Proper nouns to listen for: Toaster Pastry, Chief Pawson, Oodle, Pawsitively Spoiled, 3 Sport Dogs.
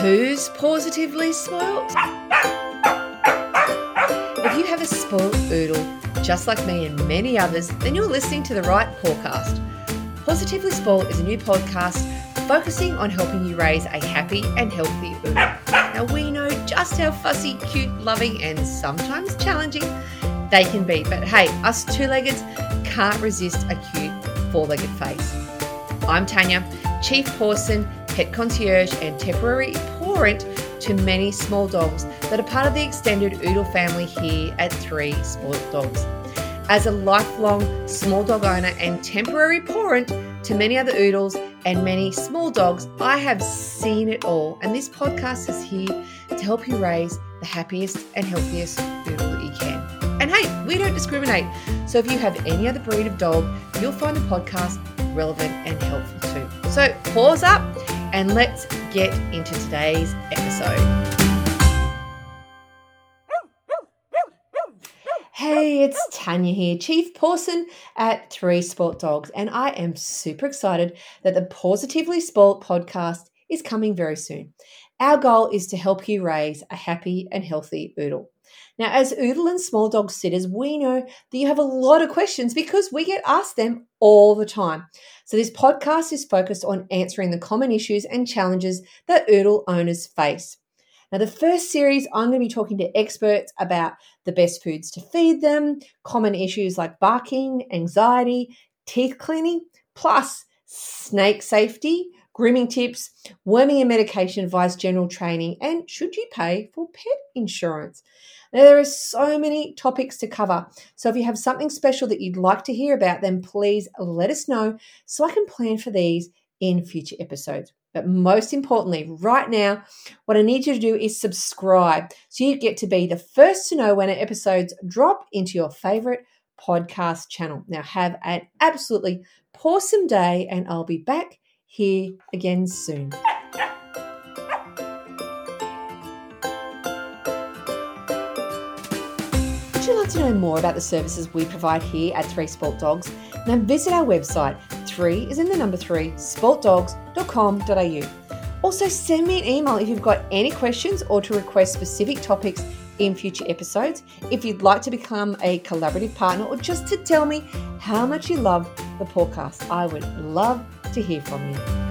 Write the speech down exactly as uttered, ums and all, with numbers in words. Who's Pawsitively Spoiled? If you have a spoiled oodle, just like me and many others, then you're listening to the right podcast. Pawsitively Spoiled is a new podcast focusing on helping you raise a happy and healthy oodle. Now, we know just how fussy, cute, loving, and sometimes challenging they can be. But hey, us two-leggeds can't resist a cute four-legged face. I'm Tanya, Chief Pawson, pet concierge and temporary parent to many small dogs that are part of the extended Oodle family here at three Sport Dogs. As a lifelong small dog owner and temporary parent to many other Oodles and many small dogs, I have seen it all, and this podcast is here to help you raise the happiest and healthiest Oodle that you can. And hey, we don't discriminate, so if you have any other breed of dog, you'll find the podcast relevant and helpful too. So pause up and let's get into today's episode. Hey, it's Tanya here, Chief Pawson at three Sport Dogs, and I am super excited that the Pawsitively Spoiled podcast is coming very soon. Our goal is to help you raise a happy and healthy oodle. Now, as oodle and small dog sitters, we know that you have a lot of questions because we get asked them all the time. So this podcast is focused on answering the common issues and challenges that oodle owners face. Now, the first series, I'm going to be talking to experts about the best foods to feed them, common issues like barking, anxiety, teeth cleaning, plus snake safety, grooming tips, worming and medication advice, general training, and should you pay for pet insurance? Now, there are so many topics to cover, so if you have something special that you'd like to hear about, then please let us know so I can plan for these in future episodes. But most importantly, right now, what I need you to do is subscribe so you get to be the first to know when our episodes drop into your favorite podcast channel. Now, have an absolutely awesome day, and I'll be back here again soon. Would you like to know more about the services we provide here at three Sport Dogs? Now visit our website, three is in the number three, sport dogs dot com dot a u. Also send me an email if you've got any questions or to request specific topics in future episodes, if you'd like to become a collaborative partner, or just to tell me how much you love the podcast. I would love to hear from you.